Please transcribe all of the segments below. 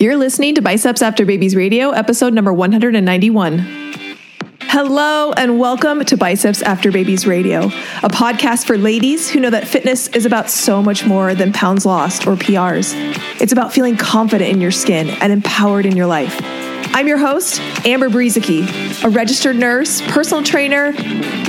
You're listening to Biceps After Babies Radio, episode number 191. Hello and welcome to Biceps After Babies Radio, a podcast for ladies who know that fitness is about so much more than pounds lost or PRs. It's about feeling confident in your skin and empowered in your life. I'm your host, Amber Brzezinski, a registered nurse, personal trainer,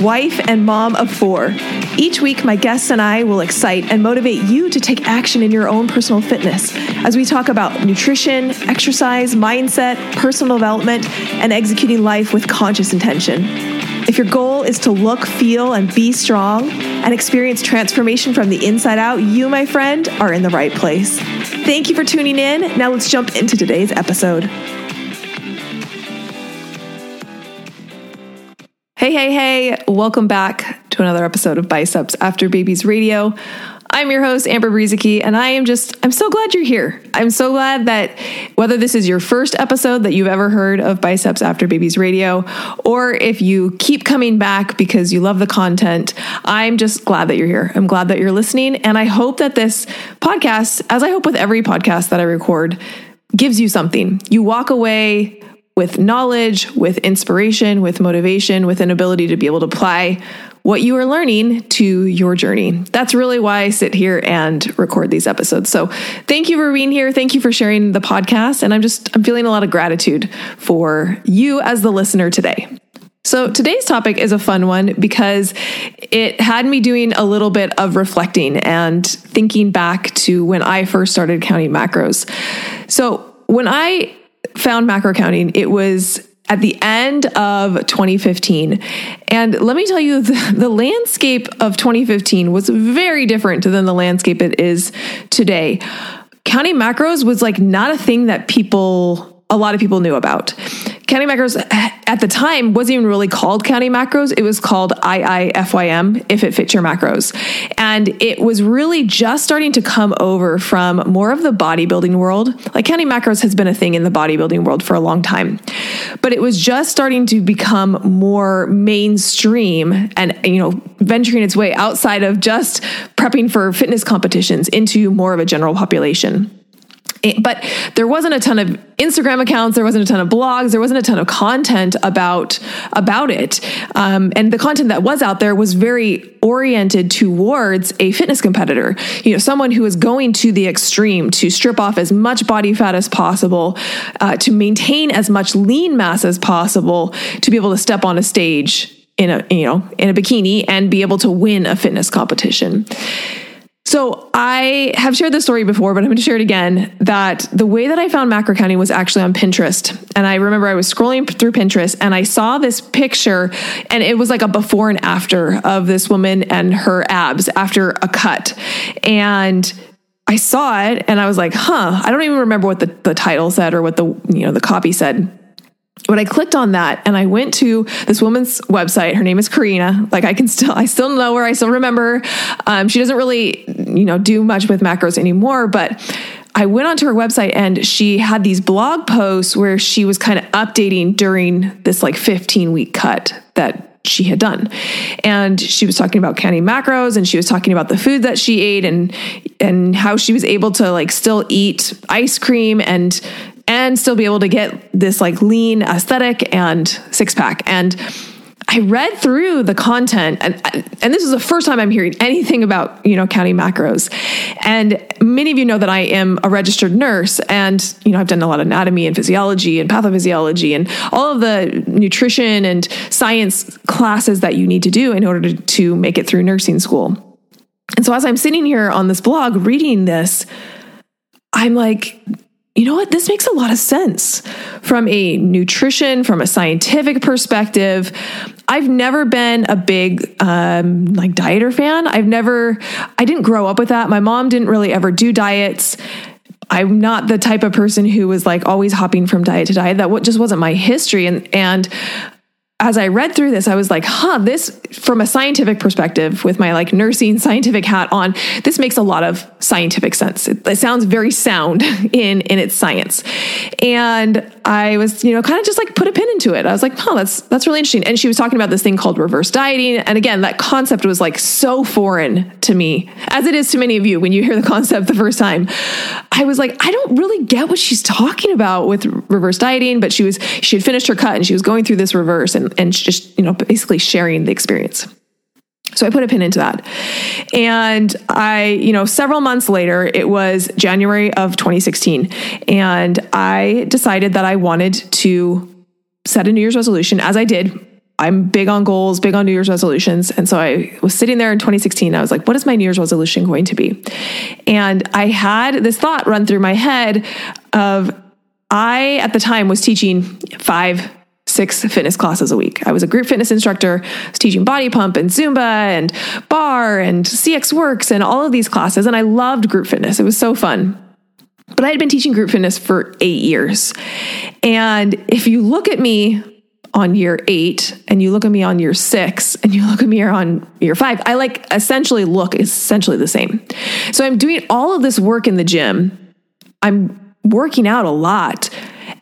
wife, and mom of four. Each week, my guests and I will excite and motivate you to take action in your own personal fitness as we talk about nutrition, exercise, mindset, personal development, and executing life with conscious intention. If your goal is to look, feel, and be strong and experience transformation from the inside out, you, my friend, are in the right place. Thank you for tuning in. Now let's jump into today's episode. Hey, welcome back to another episode of Biceps After Babies Radio. I'm your host, Amber Brzezinski, and I'm so glad you're here. I'm so glad that whether this is your first episode that you've ever heard of Biceps After Babies Radio, or if you keep coming back because you love the content, I'm just glad that you're here. I'm glad that you're listening. And I hope that this podcast, as I hope with every podcast that I record, gives you something. You walk away with knowledge, with inspiration, with motivation, with an ability to be able to apply what you are learning to your journey. That's really why I sit here and record these episodes. So thank you for being here. Thank you for sharing the podcast. And I'm feeling a lot of gratitude for you as the listener today. So today's topic is a fun one because it had me doing a little bit of reflecting and thinking back to when I first started counting macros. So when I found macro counting, it was at the end of 2015. And let me tell you, the landscape of 2015 was very different than the landscape it is today. Counting macros was like not a thing that a lot of people knew about. Counting macros at the time wasn't even really called counting macros. It was called IIFYM, if it fits your macros. And it was really just starting to come over from more of the bodybuilding world. Like counting macros has been a thing in the bodybuilding world for a long time, but it was just starting to become more mainstream and, venturing its way outside of just prepping for fitness competitions into more of a general population. But there wasn't a ton of Instagram accounts. There wasn't a ton of blogs. There wasn't a ton of content about it. And the content that was out there was very oriented towards a fitness competitor, someone who is going to the extreme to strip off as much body fat as possible, to maintain as much lean mass as possible, to be able to step on a stage in a bikini and be able to win a fitness competition. So I have shared this story before, but I'm going to share it again, that the way that I found macro counting was actually on Pinterest. And I remember I was scrolling through Pinterest and I saw this picture, and it was like a before and after of this woman and her abs after a cut. And I saw it and I was like, I don't even remember what the title said or what the copy said. But I clicked on that and I went to this woman's website. Her name is Karina. Like I still know her. I still remember her. She doesn't really, do much with macros anymore, but I went onto her website and she had these blog posts where she was kind of updating during this like 15-week cut that she had done. And she was talking about counting macros, and she was talking about the food that she ate and how she was able to like still eat ice cream and still be able to get this like lean aesthetic and six pack. And I read through the content, and this is the first time I'm hearing anything about, counting macros. And many of you know that I am a registered nurse, and, I've done a lot of anatomy and physiology and pathophysiology and all of the nutrition and science classes that you need to do in order to make it through nursing school. And so as I'm sitting here on this blog reading this, I'm like, you know what? This makes a lot of sense from a nutrition, from a scientific perspective. I've never been a big, dieter fan. I didn't grow up with that. My mom didn't really ever do diets. I'm not the type of person who was like always hopping from diet to diet. That just wasn't my history. And as I read through this, I was like, this from a scientific perspective with my like nursing scientific hat on, this makes a lot of scientific sense. It sounds very sound in its science. And I was, kind of just like put a pin into it. I was like, that's really interesting. And she was talking about this thing called reverse dieting. And again, that concept was like so foreign to me, as it is to many of you when you hear the concept the first time. I was like, I don't really get what she's talking about with reverse dieting, but she had finished her cut and she was going through this reverse and just, basically sharing the experience. So I put a pin into that. And I, several months later, it was January of 2016. And I decided that I wanted to set a New Year's resolution, as I did. I'm big on goals, big on New Year's resolutions. And so I was sitting there in 2016. I was like, what is my New Year's resolution going to be? And I had this thought run through my head of, I, at the time, was teaching 5-6 fitness classes a week. I was a group fitness instructor. I was teaching body pump and Zumba and bar and CX Works and all of these classes. And I loved group fitness. It was so fun. But I had been teaching group fitness for 8 years. And if you look at me on year 8 and you look at me on year 6 and you look at me on year 5, I like look essentially the same. So I'm doing all of this work in the gym. I'm working out a lot.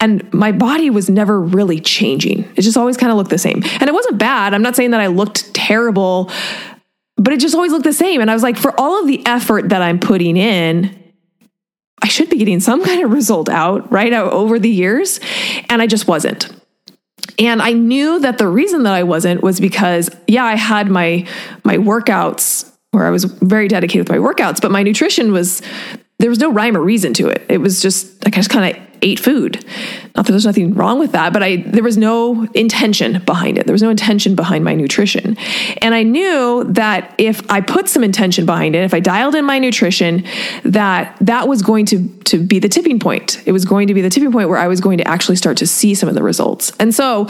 And my body was never really changing. It just always kind of looked the same. And it wasn't bad. I'm not saying that I looked terrible, but it just always looked the same. And I was like, for all of the effort that I'm putting in, I should be getting some kind of result out, right? Over the years. And I just wasn't. And I knew that the reason that I wasn't was because, I had my workouts where I was very dedicated with my workouts, but my nutrition was, there was no rhyme or reason to it. It was just, I just kind of ate food. Not that there's nothing wrong with that, but there was no intention behind it. There was no intention behind my nutrition. And I knew that if I put some intention behind it, if I dialed in my nutrition, that was going to be the tipping point. It was going to be the tipping point where I was going to actually start to see some of the results. And so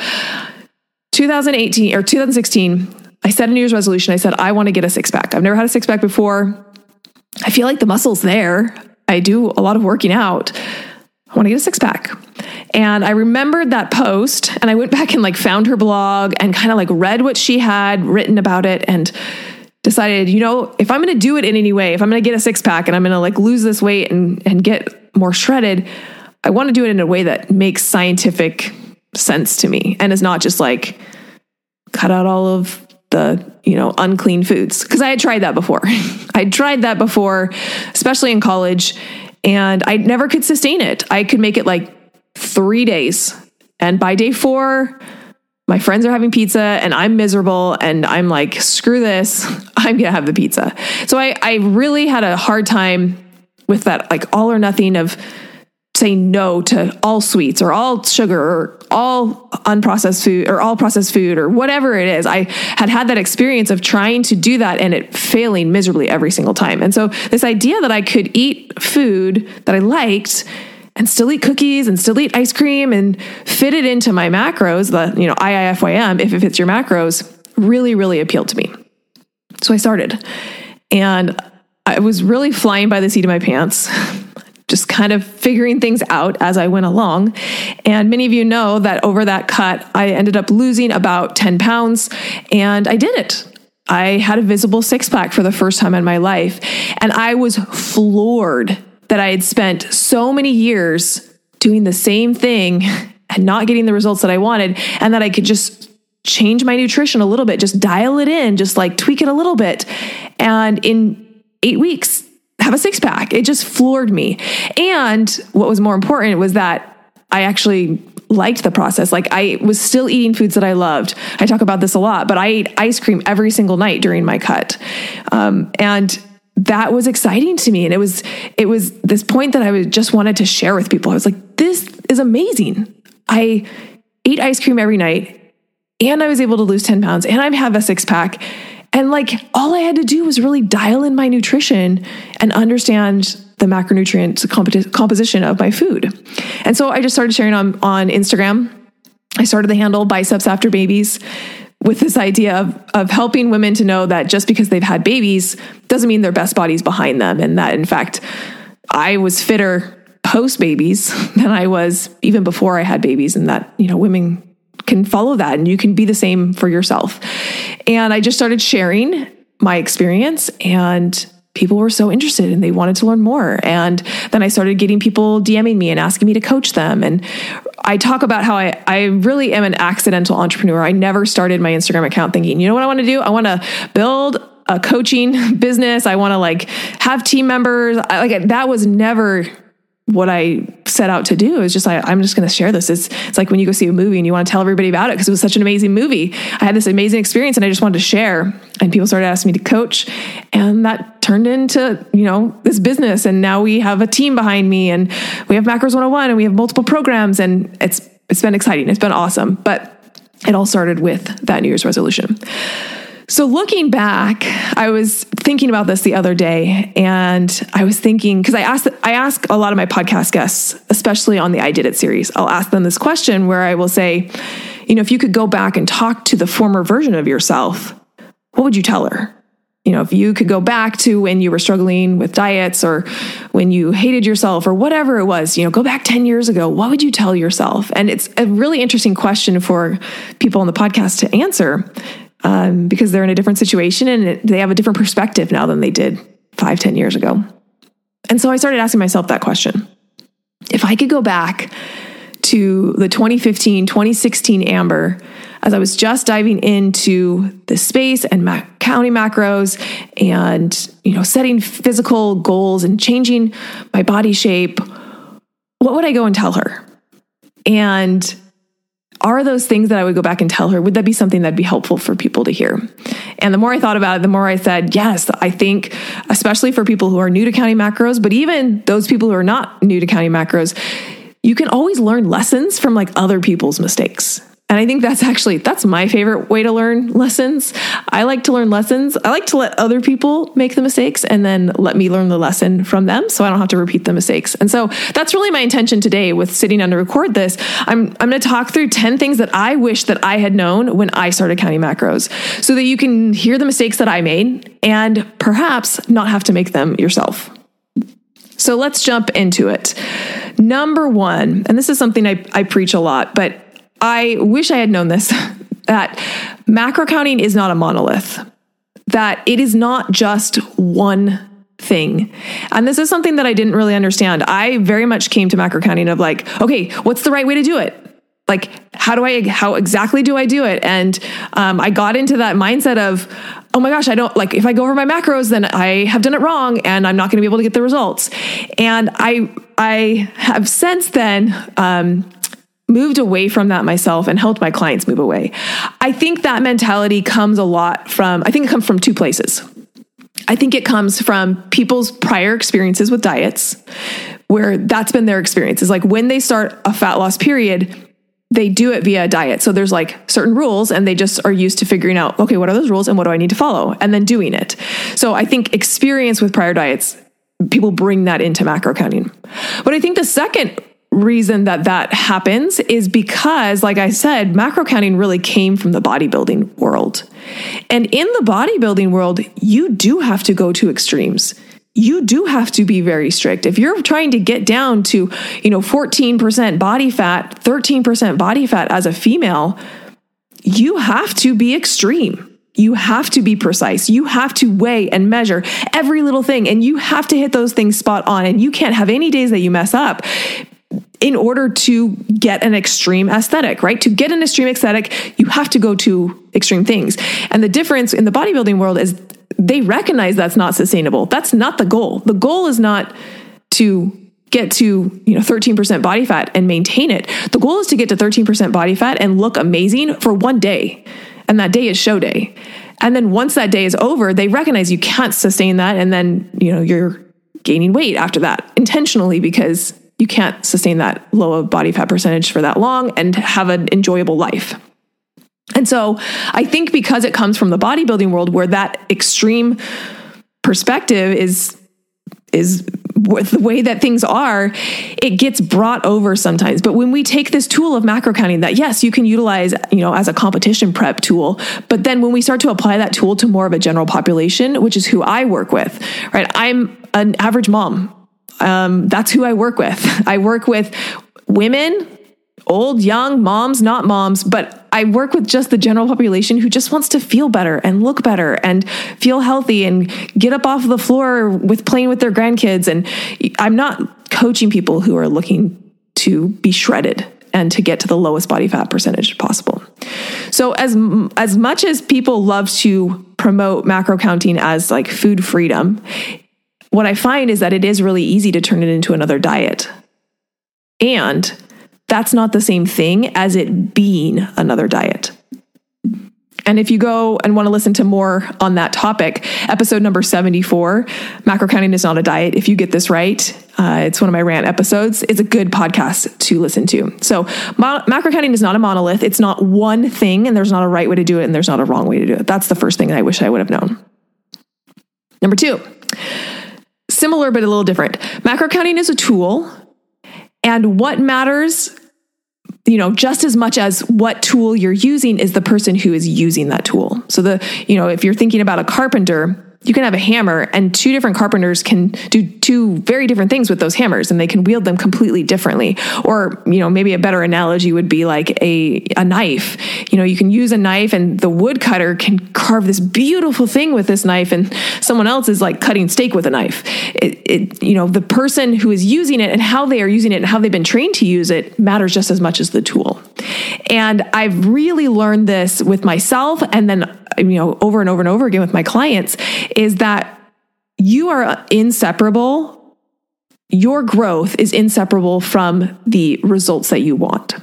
2018 or 2016, I set a New Year's resolution. I said, I want to get a 6-pack. I've never had a 6-pack before. I feel like the muscle's there. I do a lot of working out. I want to get a 6-pack. And I remembered that post, and I went back and found her blog and kind of read what she had written about it and decided, if I'm going to do it in any way, if I'm going to get a 6-pack and I'm going to lose this weight and get more shredded, I want to do it in a way that makes scientific sense to me. And is not just cut out all of the, unclean foods. Cause I had tried that before. Especially in college. And I never could sustain it. I could make it 3 days. And by day 4, my friends are having pizza and I'm miserable. And I'm like, screw this. I'm going to have the pizza. So I really had a hard time with that, all or nothing of saying no to all sweets or all sugar or all unprocessed food or all processed food or whatever it is. I had that experience of trying to do that and it failing miserably every single time. And so this idea that I could eat food that I liked and still eat cookies and still eat ice cream and fit it into my macros, the IIFYM, if it fits your macros, really, really appealed to me. So I started and I was really flying by the seat of my pants. Just kind of figuring things out as I went along. And many of you know that over that cut, I ended up losing about 10 pounds and I did it. I had a visible 6-pack for the first time in my life. And I was floored that I had spent so many years doing the same thing and not getting the results that I wanted, and that I could just change my nutrition a little bit, just dial it in, just tweak it a little bit. And in 8 weeks, have a 6-pack. It just floored me. And what was more important was that I actually liked the process. I was still eating foods that I loved. I talk about this a lot, but I ate ice cream every single night during my cut. And that was exciting to me. And it was this point that I just wanted to share with people. I was like, this is amazing. I ate ice cream every night and I was able to lose 10 pounds and I have a 6-pack. And all I had to do was really dial in my nutrition and understand the macronutrient composition of my food. And so I just started sharing on Instagram. I started the handle Biceps After Babies with this idea of helping women to know that just because they've had babies doesn't mean their best body's behind them. And that, in fact, I was fitter post babies than I was even before I had babies. And that, women can follow that and you can be the same for yourself. And I just started sharing my experience, and people were so interested and they wanted to learn more. And then I started getting people DMing me and asking me to coach them. And I talk about how I really am an accidental entrepreneur. I never started my Instagram account thinking, you know what I want to do? I want to build a coaching business. I want to have team members. That was never what I set out to do. It was just, I'm just going to share this. It's like when you go see a movie and you want to tell everybody about it because it was such an amazing movie. I had this amazing experience and I just wanted to share. And people started asking me to coach, and that turned into, this business. And now we have a team behind me, and we have Macros 101, and we have multiple programs, and it's been exciting. It's been awesome, but it all started with that New Year's resolution. So looking back, I was thinking about this the other day, and I was thinking, because I ask a lot of my podcast guests, especially on the I Did It series, I'll ask them this question where I will say, if you could go back and talk to the former version of yourself, what would you tell her? If you could go back to when you were struggling with diets or when you hated yourself or whatever it was, go back 10 years ago, what would you tell yourself? And it's a really interesting question for people on the podcast to answer. Because they're in a different situation and they have a different perspective now than they did 5-10 years ago. And so I started asking myself that question. If I could go back to the 2015-2016 Amber, as I was just diving into the space and counting macros and, setting physical goals and changing my body shape, what would I go and tell her? And are those things that I would go back and tell her? Would that be something that'd be helpful for people to hear? And the more I thought about it, the more I said, yes, I think, especially for people who are new to counting macros, but even those people who are not new to counting macros, you can always learn lessons from other people's mistakes. And I think that's my favorite way to learn lessons. I like to learn lessons. I like to let other people make the mistakes and then let me learn the lesson from them so I don't have to repeat the mistakes. And so that's really my intention today with sitting down to record this. I'm going to talk through 10 things that I wish that I had known when I started counting macros so that you can hear the mistakes that I made and perhaps not have to make them yourself. So let's jump into it. Number one, and this is something I preach a lot, but I wish I had known this, that macro counting is not a monolith, that it is not just one thing. And this is something that I didn't really understand. I very much came to macro counting of okay, what's the right way to do it? How exactly do I do it? And I got into that mindset of, oh my gosh, I don't if I go over my macros, then I have done it wrong and I'm not going to be able to get the results. And I have since then, moved away from that myself and helped my clients move away. I think that mentality comes a lot from, two places. I think it comes from people's prior experiences with diets, where that's been their experiences. When they start a fat loss period, they do it via a diet. So there's certain rules and they just are used to figuring out, okay, what are those rules and what do I need to follow? And then doing it. So I think experience with prior diets, people bring that into macro counting. But I think the second reason that happens is because, like I said, macro counting really came from the bodybuilding world. And in the bodybuilding world, you do have to go to extremes. You do have to be very strict. If you're trying to get down to, 14% body fat, 13% body fat as a female, you have to be extreme. You have to be precise. You have to weigh and measure every little thing, and you have to hit those things spot on, and you can't have any days that you mess up in order to get an extreme aesthetic, right? To get an extreme aesthetic, you have to go to extreme things. And the difference in the bodybuilding world is they recognize that's not sustainable. That's not the goal. The goal is not to get to 13% body fat and maintain it. The goal is to get to 13% body fat and look amazing for one day. And that day is show day. And then once that day is over, they recognize you can't sustain that. And then, you're gaining weight after that intentionally because you can't sustain that low of body fat percentage for that long and have an enjoyable life. And so I think because it comes from the bodybuilding world where that extreme perspective is the way that things are, it gets brought over sometimes. But when we take this tool of macro counting that, yes, you can utilize, as a competition prep tool, but then when we start to apply that tool to more of a general population, which is who I work with, right? I'm an average mom. That's who I work with. I work with women old, young, moms, not moms, but I work with just the general population who just wants to feel better and look better and feel healthy and get up off the floor with playing with their grandkids. And I'm not coaching people who are looking to be shredded and to get to the lowest body fat percentage possible. So as much as people love to promote macro counting as like food freedom, what I find is that it is really easy to turn it into another diet. And that's not the same thing as it being another diet. And if you go and want to listen to more on that topic, episode number 74, Macro Counting is Not a Diet. If you get this right, it's one of my rant episodes. It's a good podcast to listen to. So macro counting is not a monolith. It's not one thing, and there's not a right way to do it, and there's not a wrong way to do it. That's the first thing I wish I would have known. Number two, similar but a little different. Macro counting is a tool, and what matters, just as much as what tool you're using, is the person who is using that tool. So if you're thinking about a carpenter, you can have a hammer, and two different carpenters can do two very different things with those hammers, and they can wield them completely differently. Or, maybe a better analogy would be like a knife. You can use a knife, and the woodcutter can carve this beautiful thing with this knife, and someone else is like cutting steak with a knife. The person who is using it and how they are using it and how they've been trained to use it matters just as much as the tool. And I've really learned this with myself, and then over and over and over again with my clients, is that you are inseparable. Your growth is inseparable from the results that you want.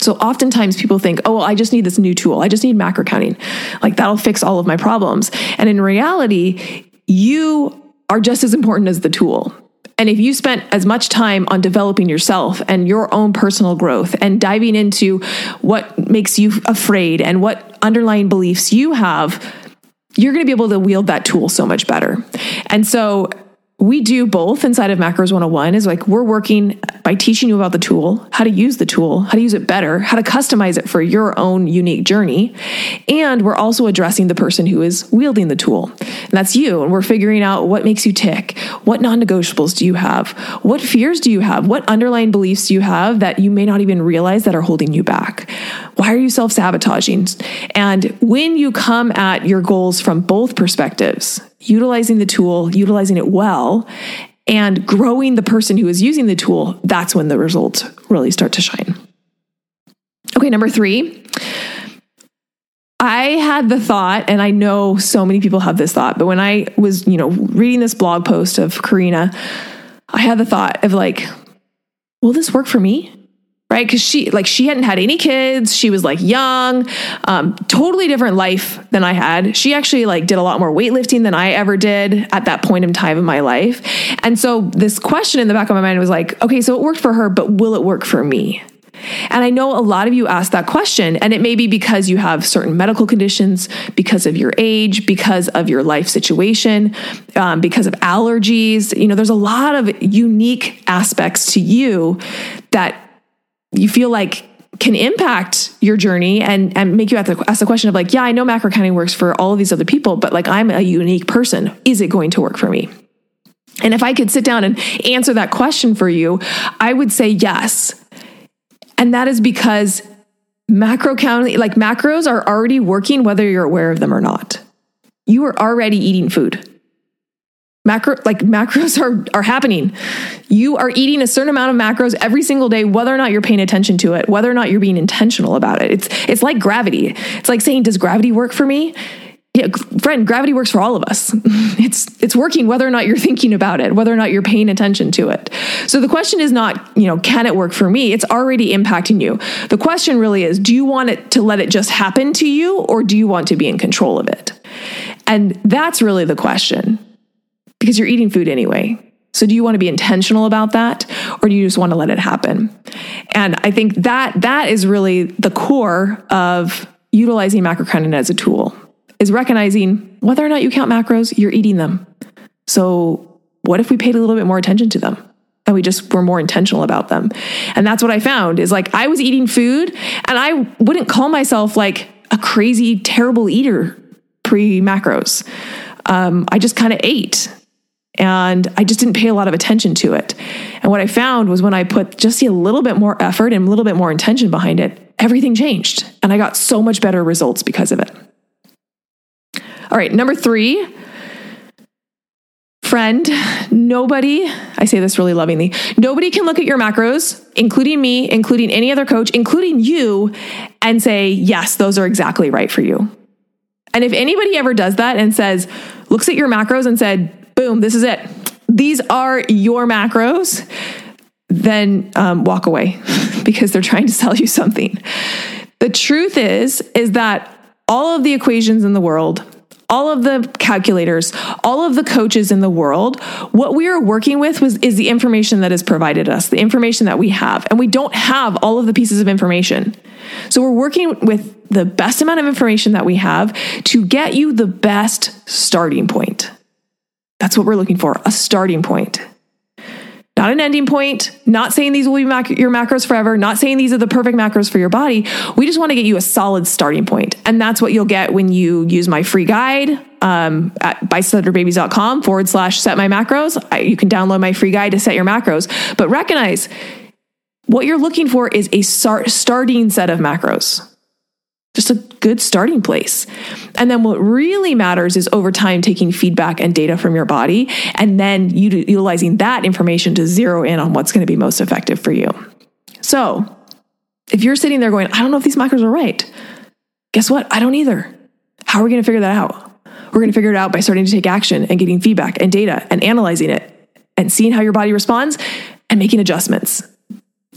So oftentimes people think, I just need this new tool. I just need macro counting. Like that'll fix all of my problems. And in reality, you are just as important as the tool. And if you spent as much time on developing yourself and your own personal growth and diving into what makes you afraid and what underlying beliefs you have, you're going to be able to wield that tool so much better. And so we do both inside of Macros 101 is like we're working by teaching you about the tool, how to use the tool, how to use it better, how to customize it for your own unique journey. And we're also addressing the person who is wielding the tool. And that's you. And we're figuring out what makes you tick. What non-negotiables do you have? What fears do you have? What underlying beliefs do you have that you may not even realize that are holding you back? Why are you self-sabotaging? And when you come at your goals from both perspectives, utilizing the tool, utilizing it well, and growing the person who is using the tool, that's when the results really start to shine. Okay, number three, I had the thought, and I know so many people have this thought, but when I was, reading this blog post of Karina, I had the thought of like, will this work for me? Right? Because she hadn't had any kids. She was like young, totally different life than I had. She actually like did a lot more weightlifting than I ever did at that point in time in my life. And so this question in the back of my mind was like, okay, so it worked for her, but will it work for me? And I know a lot of you ask that question, and it may be because you have certain medical conditions, because of your age, because of your life situation, because of allergies. There's a lot of unique aspects to you that you feel like can impact your journey and make you ask the question of like, yeah, I know macro counting works for all of these other people, but like I'm a unique person. Is it going to work for me? And if I could sit down and answer that question for you, I would say yes. And that is because macro counting, like macros are already working, whether you're aware of them or not. You are already eating food. Macros are happening. You are eating a certain amount of macros every single day, whether or not you're paying attention to it, whether or not you're being intentional about it. It's like gravity. It's like saying, does gravity work for me? Yeah, friend, gravity works for all of us. It's working whether or not you're thinking about it, whether or not you're paying attention to it. So the question is not, can it work for me? It's already impacting you. The question really is, do you want it to let it just happen to you, or do you want to be in control of it? And that's really the question. Because you're eating food anyway. So do you want to be intentional about that? Or do you just want to let it happen? And I think that is really the core of utilizing macro counting as a tool, is recognizing whether or not you count macros, you're eating them. So what if we paid a little bit more attention to them? And we just were more intentional about them. And that's what I found is like, I was eating food, and I wouldn't call myself like a crazy, terrible eater pre-macros. I just kind of ate. And I just didn't pay a lot of attention to it. And what I found was when I put just a little bit more effort and a little bit more intention behind it, everything changed. And I got so much better results because of it. All right, number 3, friend, nobody, I say this really lovingly, nobody can look at your macros, including me, including any other coach, including you, and say, yes, those are exactly right for you. And if anybody ever does that and says, looks at your macros and said, boom, this is it, these are your macros, then walk away because they're trying to sell you something. The truth is that all of the equations in the world, all of the calculators, all of the coaches in the world, what we are working with is the information that is provided us, the information that we have. And we don't have all of the pieces of information. So we're working with the best amount of information that we have to get you the best starting point. That's what we're looking for, a starting point. Not an ending point, not saying these will be your macros forever, not saying these are the perfect macros for your body. We just want to get you a solid starting point. And that's what you'll get when you use my free guide at bicepsafterbabies.com/set-my-macros. You can download my free guide to set your macros. But recognize what you're looking for is a starting set of macros. Just a good starting place. And then what really matters is over time taking feedback and data from your body and then utilizing that information to zero in on what's going to be most effective for you. So if you're sitting there going, I don't know if these macros are right. Guess what? I don't either. How are we going to figure that out? We're going to figure it out by starting to take action and getting feedback and data and analyzing it and seeing how your body responds and making adjustments.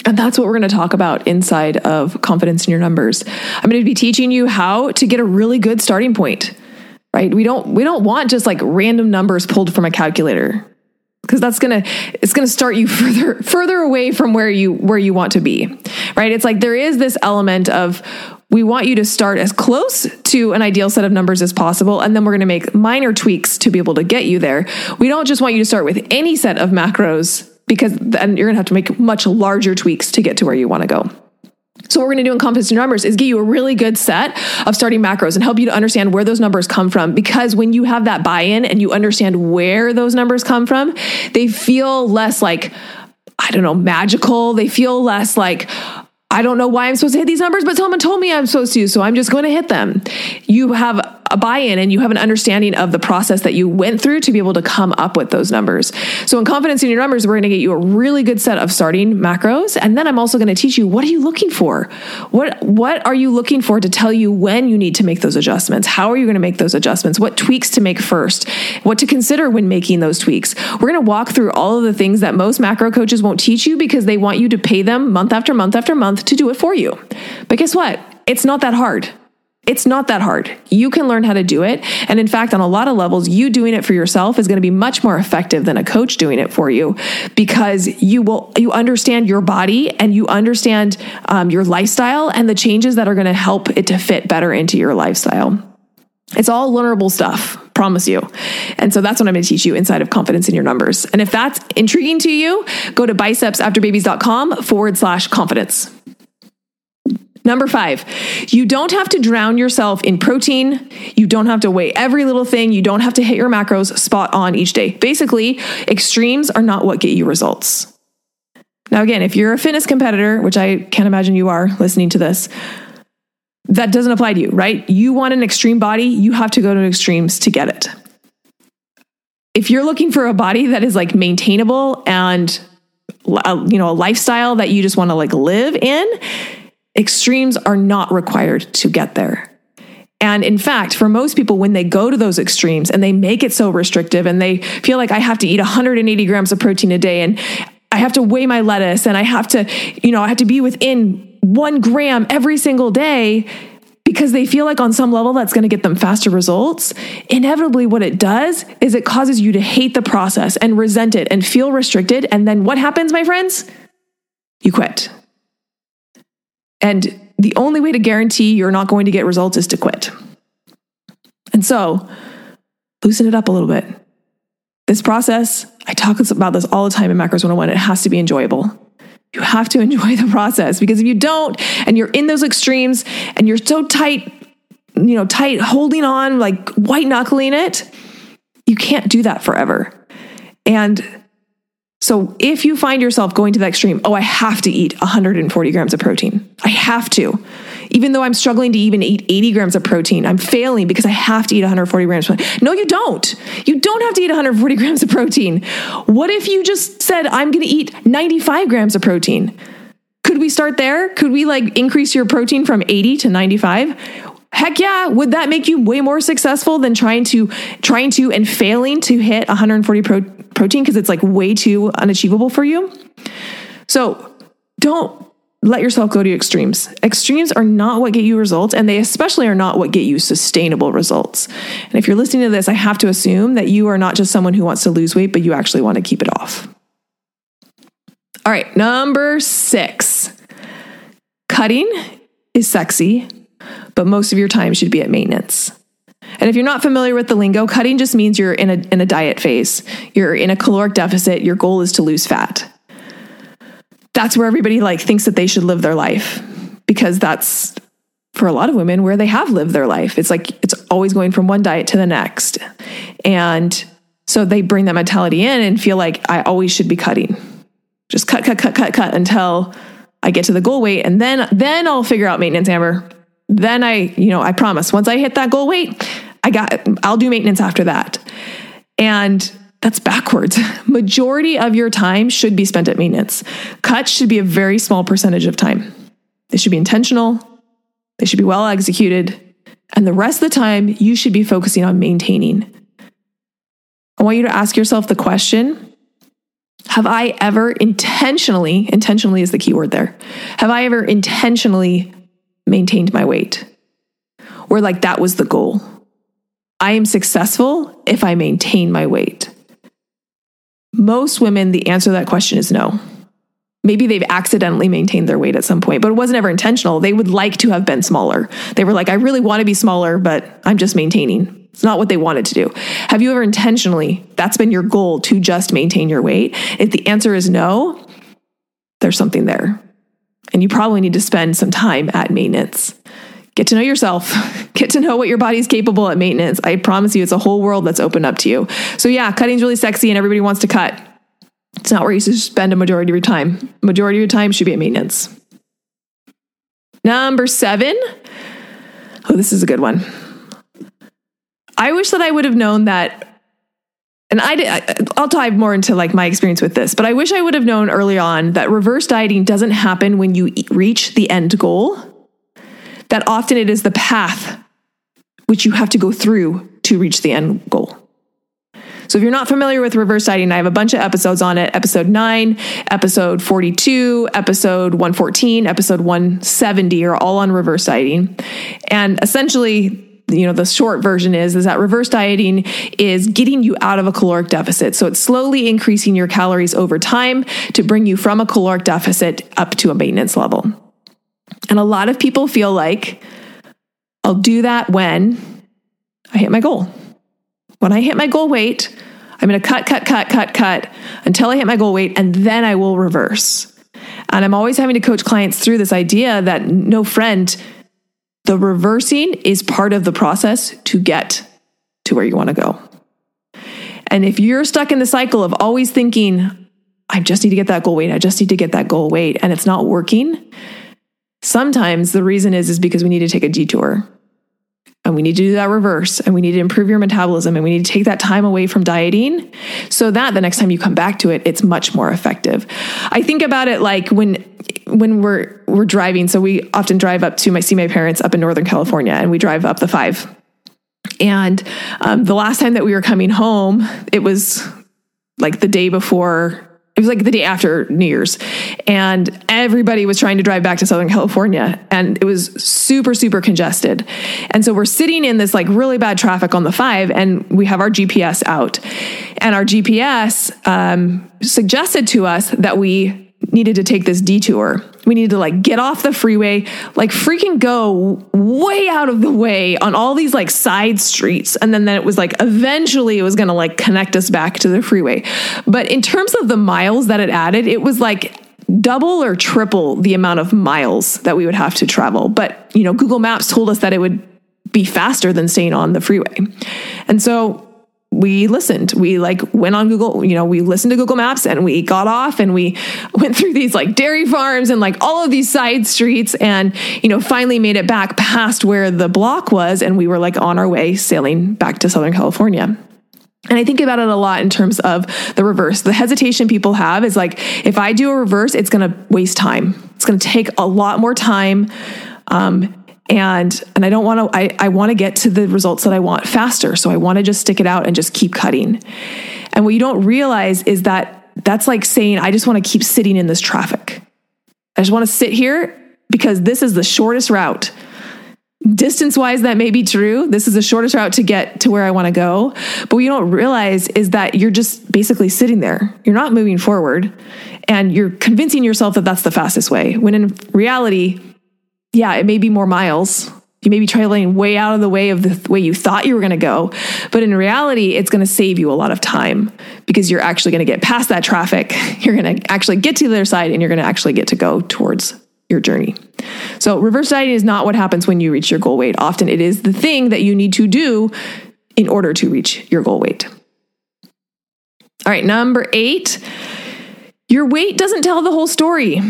And that's what we're going to talk about inside of Confidence in Your Numbers. I'm going to be teaching you how to get a really good starting point, right? We don't want just like random numbers pulled from a calculator because it's going to start you further away from where you want to be, right? It's like there is this element of we want you to start as close to an ideal set of numbers as possible, and then we're going to make minor tweaks to be able to get you there. We don't just want you to start with any set of macros, because then you're going to have to make much larger tweaks to get to where you want to go. So what we're going to do in Confidence in Your Numbers is give you a really good set of starting macros and help you to understand where those numbers come from. Because when you have that buy-in and you understand where those numbers come from, they feel less like, I don't know, magical. They feel less like, I don't know why I'm supposed to hit these numbers, but someone told me I'm supposed to, so I'm just going to hit them. You have a buy-in and you have an understanding of the process that you went through to be able to come up with those numbers. So in Confidence in Your Numbers, we're going to get you a really good set of starting macros. And then I'm also going to teach you, what are you looking for? What are you looking for to tell you when you need to make those adjustments? How are you going to make those adjustments? What tweaks to make first? What to consider when making those tweaks? We're going to walk through all of the things that most macro coaches won't teach you because they want you to pay them month after month after month to do it for you. But guess what? It's not that hard. It's not that hard. You can learn how to do it. And in fact, on a lot of levels, you doing it for yourself is going to be much more effective than a coach doing it for you because you understand your body and you understand your lifestyle and the changes that are going to help it to fit better into your lifestyle. It's all learnable stuff, promise you. And so that's what I'm going to teach you inside of Confidence in Your Numbers. And if that's intriguing to you, go to bicepsafterbabies.com/confidence. Number 5, you don't have to drown yourself in protein. You don't have to weigh every little thing. You don't have to hit your macros spot on each day. Basically, extremes are not what get you results. Now, again, if you're a fitness competitor, which I can't imagine you are listening to this, that doesn't apply to you, right? You want an extreme body, you have to go to extremes to get it. If you're looking for a body that is like maintainable and, you know, a lifestyle that you just want to like live in, extremes are not required to get there. And in fact, for most people, when they go to those extremes and they make it so restrictive and they feel like I have to eat 180 grams of protein a day and I have to weigh my lettuce and I have to, you know, I have to be within 1 gram every single day because they feel like on some level that's going to get them faster results. Inevitably, what it does is it causes you to hate the process and resent it and feel restricted. And then what happens, my friends? You quit. And the only way to guarantee you're not going to get results is to quit. And so loosen it up a little bit. This process, I talk about this all the time in Macros 101, it has to be enjoyable. You have to enjoy the process because if you don't, and you're in those extremes and you're so tight, holding on, like white knuckling it, you can't do that forever. And so if you find yourself going to that extreme, oh, I have to eat 140 grams of protein. I have to. Even though I'm struggling to even eat 80 grams of protein, I'm failing because I have to eat 140 grams. No, you don't. You don't have to eat 140 grams of protein. What if you just said, I'm going to eat 95 grams of protein? Could we start there? Could we like increase your protein from 80 to 95? Heck yeah. Would that make you way more successful than trying to and failing to hit 140 protein because it's like way too unachievable for you? So don't let yourself go to extremes. Extremes are not what get you results, and they especially are not what get you sustainable results. And if you're listening to this, I have to assume that you are not just someone who wants to lose weight, but you actually want to keep it off. All right, number 6. Cutting is sexy, but most of your time should be at maintenance. And if you're not familiar with the lingo, cutting just means you're in a diet phase. You're in a caloric deficit. Your goal is to lose fat. That's where everybody like thinks that they should live their life, because that's, for a lot of women, where they have lived their life. It's like, it's always going from one diet to the next. And so they bring that mentality in and feel like I always should be cutting. Just cut until I get to the goal weight. And then I'll figure out maintenance, Amber. Then I promise once I hit that goal weight, I'll do maintenance after that. And that's backwards. Majority of your time should be spent at maintenance. Cuts should be a very small percentage of time. They should be intentional. They should be well executed. And the rest of the time, you should be focusing on maintaining. I want you to ask yourself the question, have I ever intentionally is the key word there, have I ever intentionally maintained my weight? Or like that was the goal. I am successful if I maintain my weight. Most women, the answer to that question is no. Maybe they've accidentally maintained their weight at some point, but it wasn't ever intentional. They would like to have been smaller. They were like, I really want to be smaller, but I'm just maintaining. It's not what they wanted to do. Have you ever intentionally, that's been your goal, to just maintain your weight? If the answer is no, there's something there. And you probably need to spend some time at maintenance. Get to know yourself. Get to know what your body's capable at maintenance. I promise you, it's a whole world that's opened up to you. So yeah, cutting's really sexy and everybody wants to cut. It's not where you should spend a majority of your time. Majority of your time should be at maintenance. Number 7. Oh, this is a good one. I wish that I would have known that. And I'll dive more into like my experience with this, but I wish I would have known early on that reverse dieting doesn't happen when you reach the end goal. That often it is the path which you have to go through to reach the end goal. So if you're not familiar with reverse dieting, I have a bunch of episodes on it. Episode 9, episode 42, episode 114, episode 170 are all on reverse dieting. And essentially, you know, the short version is that reverse dieting is getting you out of a caloric deficit. So it's slowly increasing your calories over time to bring you from a caloric deficit up to a maintenance level. And a lot of people feel like, I'll do that when I hit my goal. When I hit my goal weight, I'm going to cut until I hit my goal weight, and then I will reverse. And I'm always having to coach clients through this idea that, no friend, the reversing is part of the process to get to where you want to go. And if you're stuck in the cycle of always thinking, I just need to get that goal weight, and it's not working, sometimes the reason is because we need to take a detour, and we need to do that reverse, and we need to improve your metabolism, and we need to take that time away from dieting so that the next time you come back to it, it's much more effective. I think about it like when we're driving. So we often drive up to see my parents up in Northern California, and we drive up the 5. And the last time that we were coming home, it was like the day after New Year's, and everybody was trying to drive back to Southern California, and it was super, super congested. And so we're sitting in this like really bad traffic on the 5, and we have our GPS out, and our GPS suggested to us that we needed to take this detour. We needed to like get off the freeway, like freaking go way out of the way on all these like side streets. And then it was like, eventually it was going to like connect us back to the freeway. But in terms of the miles that it added, it was like double or triple the amount of miles that we would have to travel. But, you know, Google Maps told us that it would be faster than staying on the freeway. And so we listened. We like went on Google, you know, we listened to Google Maps and we got off and we went through these like dairy farms and like all of these side streets and, you know, finally made it back past where the block was. And we were like on our way sailing back to Southern California. And I think about it a lot in terms of the reverse. The hesitation people have is like, if I do a reverse, it's going to waste time. It's going to take a lot more time. And I don't want to, I want to get to the results that I want faster. So I want to just stick it out and just keep cutting. And what you don't realize is that that's like saying, I just want to keep sitting in this traffic. I just want to sit here because this is the shortest route. Distance-wise, that may be true. This is the shortest route to get to where I want to go. But what you don't realize is that you're just basically sitting there. You're not moving forward. And you're convincing yourself that that's the fastest way. When in reality, yeah, it may be more miles. You may be traveling way out of the way of the way you thought you were going to go. But in reality, it's going to save you a lot of time because you're actually going to get past that traffic. You're going to actually get to the other side and you're going to actually get to go towards your journey. So reverse dieting is not what happens when you reach your goal weight. Often it is the thing that you need to do in order to reach your goal weight. All right, number 8, your weight doesn't tell the whole story.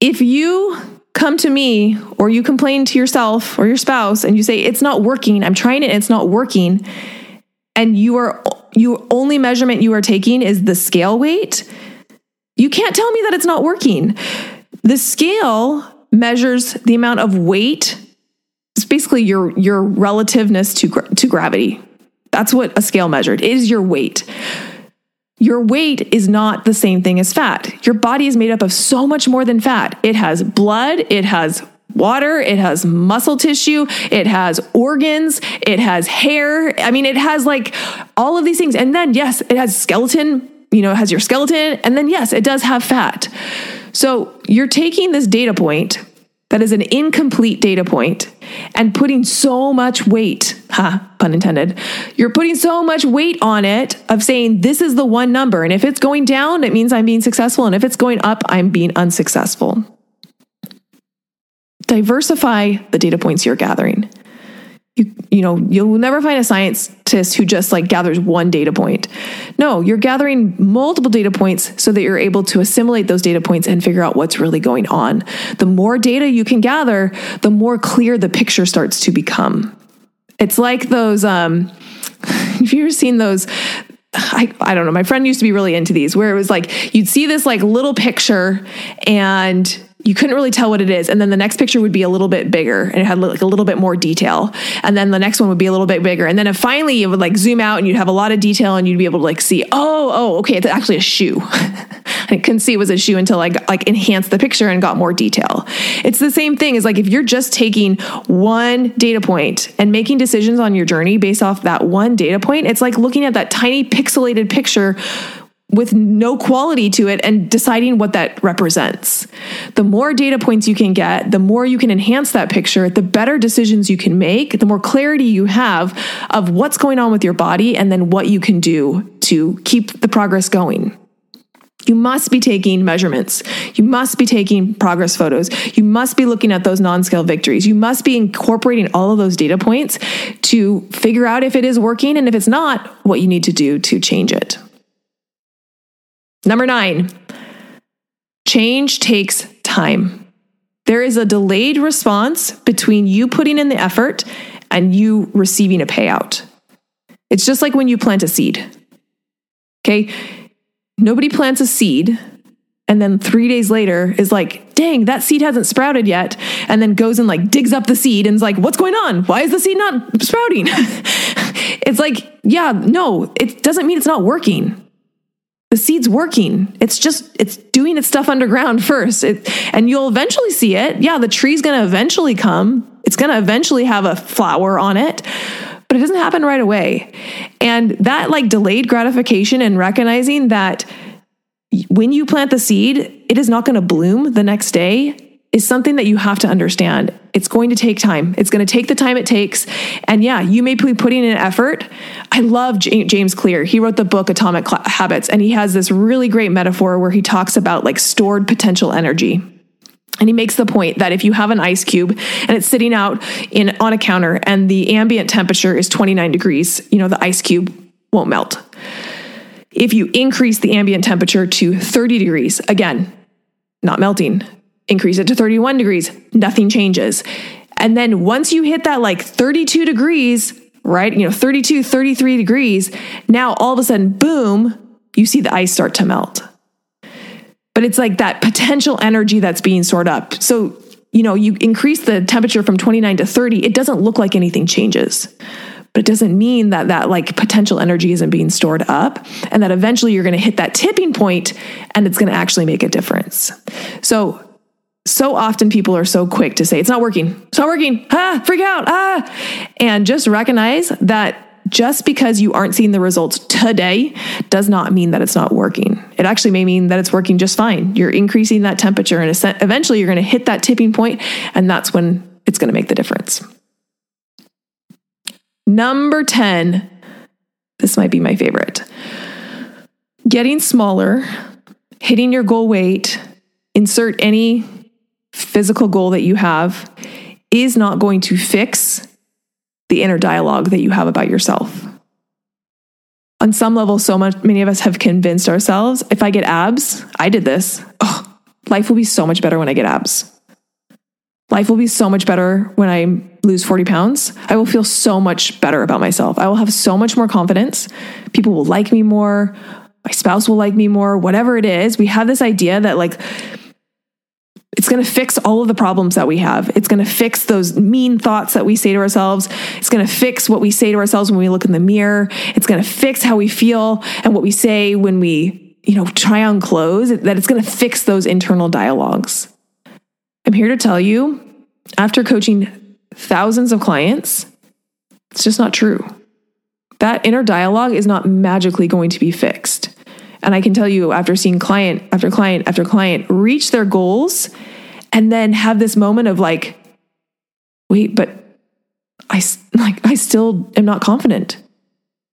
If you come to me or you complain to yourself or your spouse and you say, it's not working, I'm trying it and it's not working, and your only measurement you are taking is the scale weight, you can't tell me that it's not working. The scale measures the amount of weight. It's basically your relativeness to gravity. That's what a scale measured is, your weight. Your weight is not the same thing as fat. Your body is made up of so much more than fat. It has blood, it has water, it has muscle tissue, it has organs, it has hair. I mean, it has like all of these things. And then yes, it has skeleton, you know, it has your skeleton. And then yes, it does have fat. So you're taking this data point that is an incomplete data point and putting so much weight, pun intended, you're putting so much weight on it of saying this is the one number. And if it's going down, it means I'm being successful. And if it's going up, I'm being unsuccessful. Diversify the data points you're gathering. You know, you'll never find a scientist who just like gathers one data point. No, you're gathering multiple data points so that you're able to assimilate those data points and figure out what's really going on. The more data you can gather, the more clear the picture starts to become. It's like those, if you've ever seen those, I don't know, my friend used to be really into these, where it was like, you'd see this like little picture and you couldn't really tell what it is. And then the next picture would be a little bit bigger and it had like a little bit more detail. And then the next one would be a little bit bigger. And then if finally it would like zoom out and you'd have a lot of detail and you'd be able to like see, oh, okay, it's actually a shoe. I couldn't see it was a shoe until I like enhanced the picture and got more detail. It's the same thing as like, if you're just taking one data point and making decisions on your journey based off that one data point, it's like looking at that tiny pixelated picture with no quality to it and deciding what that represents. The more data points you can get, the more you can enhance that picture, the better decisions you can make, the more clarity you have of what's going on with your body and then what you can do to keep the progress going. You must be taking measurements. You must be taking progress photos. You must be looking at those non-scale victories. You must be incorporating all of those data points to figure out if it is working and if it's not, what you need to do to change it. Number 9, change takes time. There is a delayed response between you putting in the effort and you receiving a payout. It's just like when you plant a seed. Okay? Nobody plants a seed and then 3 days later is like, dang, that seed hasn't sprouted yet. And then goes and like digs up the seed and is like, what's going on? Why is the seed not sprouting? It's like, yeah, no, it doesn't mean it's not working. The seed's working. It's doing its stuff underground first. And you'll eventually see it. Yeah, the tree's going to eventually come. It's going to eventually have a flower on it, but it doesn't happen right away. And that like delayed gratification and recognizing that when you plant the seed, it is not going to bloom the next day is something that you have to understand. It's going to take time. It's going to take the time it takes. And yeah, you may be putting in an effort. I love James Clear. He wrote the book Atomic Habits, and he has this really great metaphor where he talks about like stored potential energy. And he makes the point that if you have an ice cube and it's sitting out on a counter and the ambient temperature is 29 degrees, you know, the ice cube won't melt. If you increase the ambient temperature to 30 degrees, again, not melting. Increase it to 31 degrees, nothing changes. And then once you hit that like 32 degrees, right? 32, 33 degrees, now all of a sudden, boom, you see the ice start to melt. But it's like that potential energy that's being stored up. So, you increase the temperature from 29 to 30, it doesn't look like anything changes. But it doesn't mean that like potential energy isn't being stored up and that eventually you're going to hit that tipping point and it's going to actually make a difference. So often people are so quick to say, it's not working. It's not working. Ah, freak out. Ah, and just recognize that just because you aren't seeing the results today does not mean that it's not working. It actually may mean that it's working just fine. You're increasing that temperature and eventually you're going to hit that tipping point and that's when it's going to make the difference. Number 10, this might be my favorite. Getting smaller, hitting your goal weight, insert any physical goal that you have, is not going to fix the inner dialogue that you have about yourself. On some level, many of us have convinced ourselves, if I get abs, I did this. Oh, life will be so much better when I get abs. Life will be so much better when I lose 40 pounds. I will feel so much better about myself. I will have so much more confidence. People will like me more. My spouse will like me more, whatever it is. We have this idea that like, it's going to fix all of the problems that we have. It's going to fix those mean thoughts that we say to ourselves. It's going to fix what we say to ourselves when we look in the mirror. It's going to fix how we feel and what we say when we, try on clothes, that it's going to fix those internal dialogues. I'm here to tell you, after coaching thousands of clients, it's just not true. That inner dialogue is not magically going to be fixed. And I can tell you, after seeing client after client after client reach their goals and then have this moment of like, wait, but I still am not confident.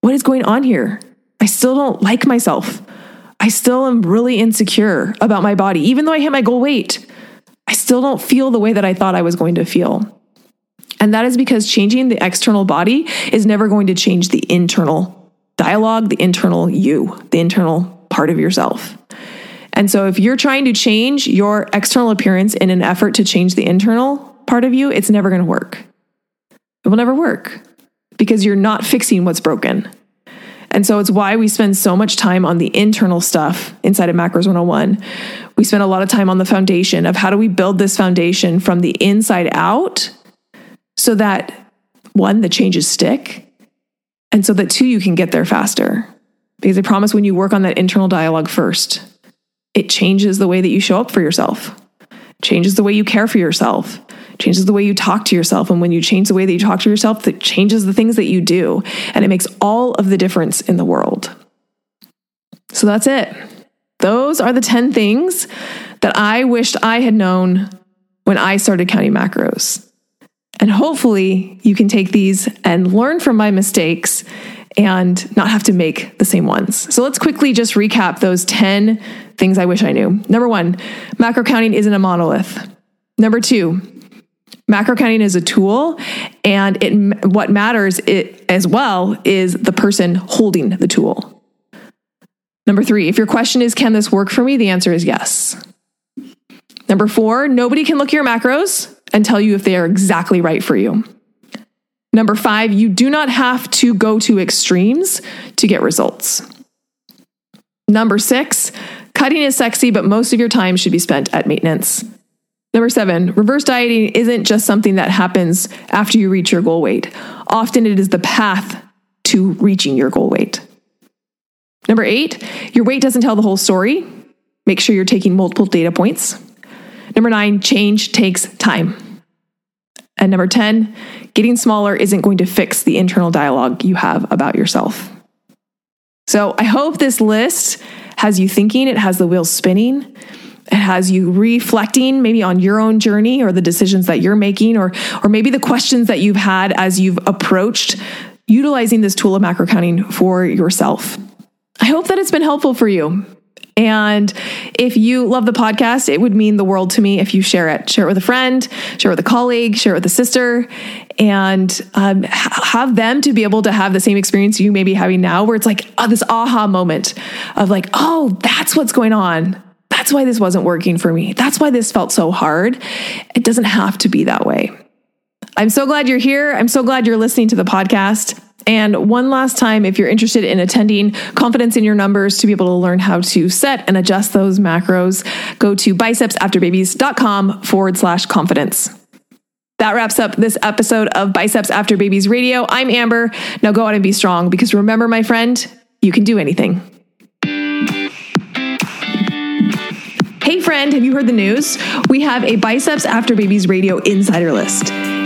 What is going on here? I still don't like myself. I still am really insecure about my body, even though I hit my goal weight. I still don't feel the way that I thought I was going to feel. And that is because changing the external body is never going to change the internal dialogue, the internal you, the internal part of yourself. And so if you're trying to change your external appearance in an effort to change the internal part of you, it's never going to work. It will never work because you're not fixing what's broken. And so it's why we spend so much time on the internal stuff inside of Macros 101. We spend a lot of time on the foundation of how do we build this foundation from the inside out so that, one, the changes stick, and so that, two, you can get there faster. Because I promise when you work on that internal dialogue first, it changes the way that you show up for yourself, changes the way you care for yourself, changes the way you talk to yourself. And when you change the way that you talk to yourself, that changes the things that you do. And it makes all of the difference in the world. So that's it. Those are the 10 things that I wished I had known when I started counting macros. And hopefully you can take these and learn from my mistakes and not have to make the same ones. So let's quickly just recap those 10 things I wish I knew. Number 1, macro counting isn't a monolith. Number 2, macro counting is a tool, and what matters as well is the person holding the tool. Number 3, if your question is, can this work for me? The answer is yes. Number 4, nobody can look at your macros and tell you if they are exactly right for you. Number 5, you do not have to go to extremes to get results. Number 6, cutting is sexy, but most of your time should be spent at maintenance. Number 7, reverse dieting isn't just something that happens after you reach your goal weight. Often it is the path to reaching your goal weight. Number 8, your weight doesn't tell the whole story. Make sure you're taking multiple data points. Number 9, change takes time. And number 10, getting smaller isn't going to fix the internal dialogue you have about yourself. So I hope this list has you thinking, it has the wheels spinning. It has you reflecting maybe on your own journey or the decisions that you're making, or maybe the questions that you've had as you've approached utilizing this tool of macro counting for yourself. I hope that it's been helpful for you. And if you love the podcast, it would mean the world to me if you share it. Share it with a friend, share it with a colleague, share it with a sister, and have them to be able to have the same experience you may be having now, where it's like, oh, this aha moment of like, oh, that's what's going on. That's why this wasn't working for me. That's why this felt so hard. It doesn't have to be that way. I'm so glad you're here. I'm so glad you're listening to the podcast. And one last time, if you're interested in attending Confidence in Your Numbers to be able to learn how to set and adjust those macros, go to bicepsafterbabies.com/confidence. That wraps up this episode of Biceps After Babies Radio. I'm Amber. Now go out and be strong, because remember, my friend, you can do anything. Hey friend, have you heard the news? We have a Biceps After Babies Radio insider list.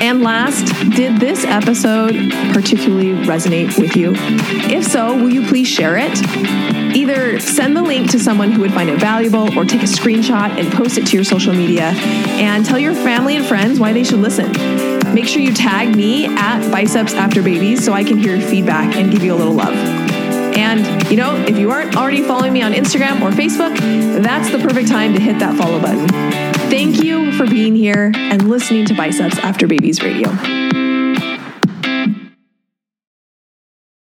And last, did this episode particularly resonate with you? If so, will you please share it? Either send the link to someone who would find it valuable, or take a screenshot and post it to your social media, and tell your family and friends why they should listen. Make sure you tag me at Biceps After Babies so I can hear your feedback and give you a little love. And, you know, if you aren't already following me on Instagram or Facebook, that's the perfect time to hit that follow button. Thank you for being here and listening to Biceps After Babies Radio.